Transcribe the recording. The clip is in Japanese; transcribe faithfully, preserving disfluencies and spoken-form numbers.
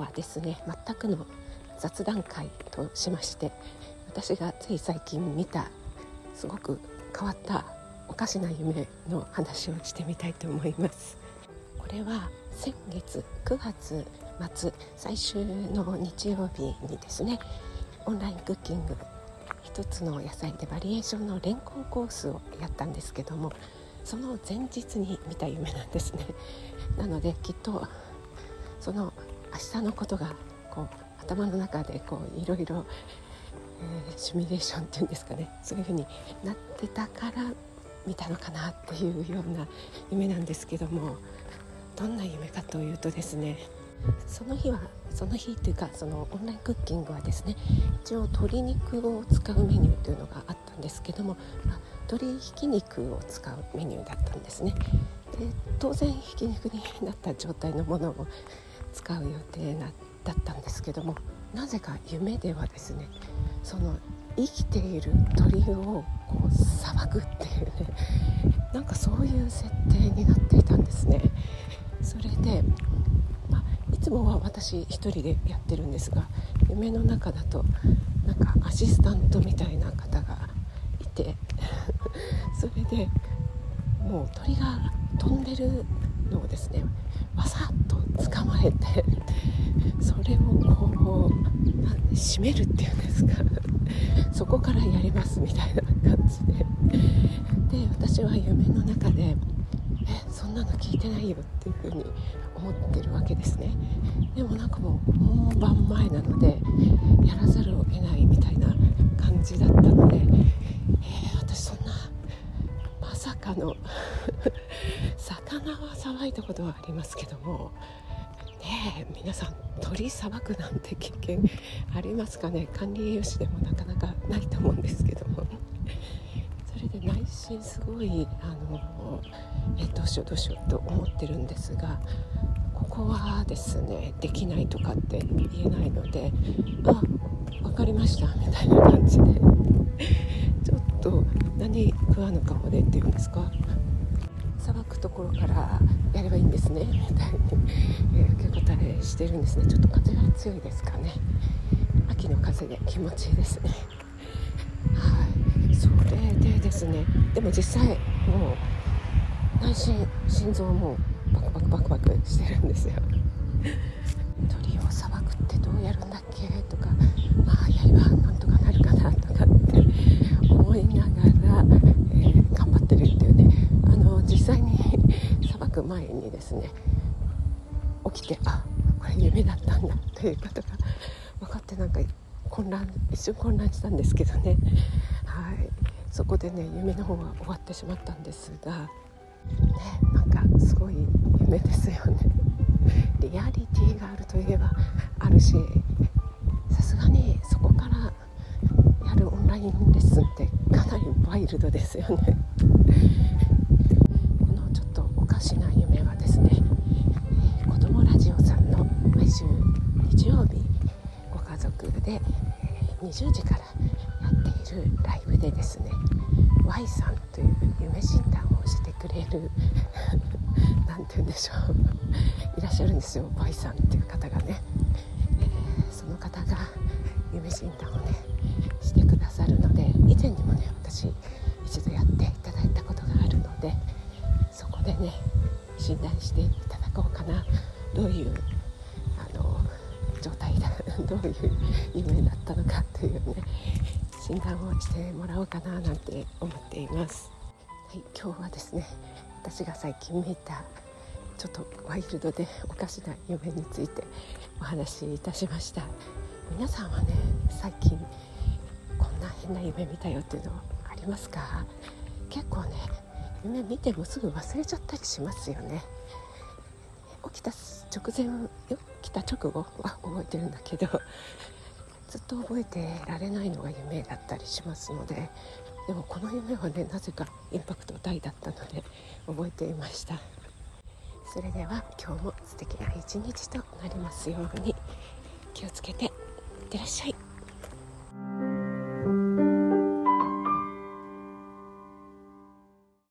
はですね、全くの雑談会としまして、私がつい最近見たすごく変わったおかしな夢の話をしてみたいと思います。これは先月くがつまつ最終の日曜日にですね、オンラインクッキング一つの野菜でバリエーションのレンコンコースをやったんですけども、その前日に見た夢なんですね。なのできっとその明日のことがこう頭の中でこういろいろシミュレーションっていうんですかね、そういう風になってたから見たのかなっていうような夢なんですけども、どんな夢かというとですね、その日はその日というかそのオンラインクッキングはですね、一応鶏肉を使うメニューというのがあったんですけども、鶏ひき肉を使うメニューだったんですね。で当然ひき肉になった状態のものを使う予定なだったんですけども、なぜか夢ではですね、その生きている鳥をこうさばくっていうね、なんかそういう設定になっていたんですね。それで、まあ、いつもは私一人でやってるんですが、夢の中だとなんかアシスタントみたいな方がいてそれでもう鳥が飛んでるのをですね、わさっと掴まれてそれをこう締めるっていうんですかそこからやりますみたいな感じで、で私は夢の中でえそんなの聞いてないよっていうふうに思ってるわけですね。でもなんかもう本番前なのでやらざるを得ないみたいな感じだったので、えー、私そんなまさかの魚はさばいたことはありますけどもねえ、皆さん鳥さばくなんて経験ありますかね。管理栄養士でもなかなかないと思うんですけども、それで内心すごいあのえどうしようどうしようと思ってるんですが、ここはですねできないとかって言えないので、あ分かりましたみたいな感じでちょっと何食わぬ顔でっていうんですか、さばくところからやればいいんですねみたいに受け答えしてるんですね。ちょっと風が強いですかね、秋の風で気持ちいいですね。はい、それでですね、でも実際もう内心心臓もバクバクバクバクしてるんですよ。鳥をさばくってどうやるんだっけとか、まあやればなんとかなるかなとかって思いながら、えー、頑張ってるっていうね、あの実際にさばく前にですね起きて、あこれ夢だったんだっていうことが分かって、なんか混乱一瞬混乱したんですけどね、はい、そこでね夢の方は終わってしまったんですが、ね、なんかすごい夢ですよね。リアリティがあるといえばあるし、さすがにそこからやるオンラインレッスンってかなりワイルドですよね。このちょっとおかしな夢はですね、子どもラジオさんの毎週日曜日ご家族でにじゅうじからやっているライブでですね、 Y さんという夢診断をしてくれるなんて言うんでしょう、いらっしゃるんですよ Y さんっていう方がね、えー、その方が夢診断をねしてくださるので、以前にもね私一度やっていただいたことがあるので、そこでね診断していただこうかな、どういうあの状態だどういう夢だったのかっていうね診断をしてもらおうかななんて思っています。はい、今日はですね私が最近見たちょっとワイルドでおかしな夢についてお話しいたしました。皆さんはね最近こんな変な夢見たよっていうのありますか？結構ね夢見てもすぐ忘れちゃったりしますよね。起きた直前起きた直後は覚えてるんだけど、ずっと覚えてられないのが夢だったりしますので、でもこの夢はねなぜかインパクト大だったので覚えていました。それでは今日も素敵な一日となりますように、気をつけていってらっしゃい。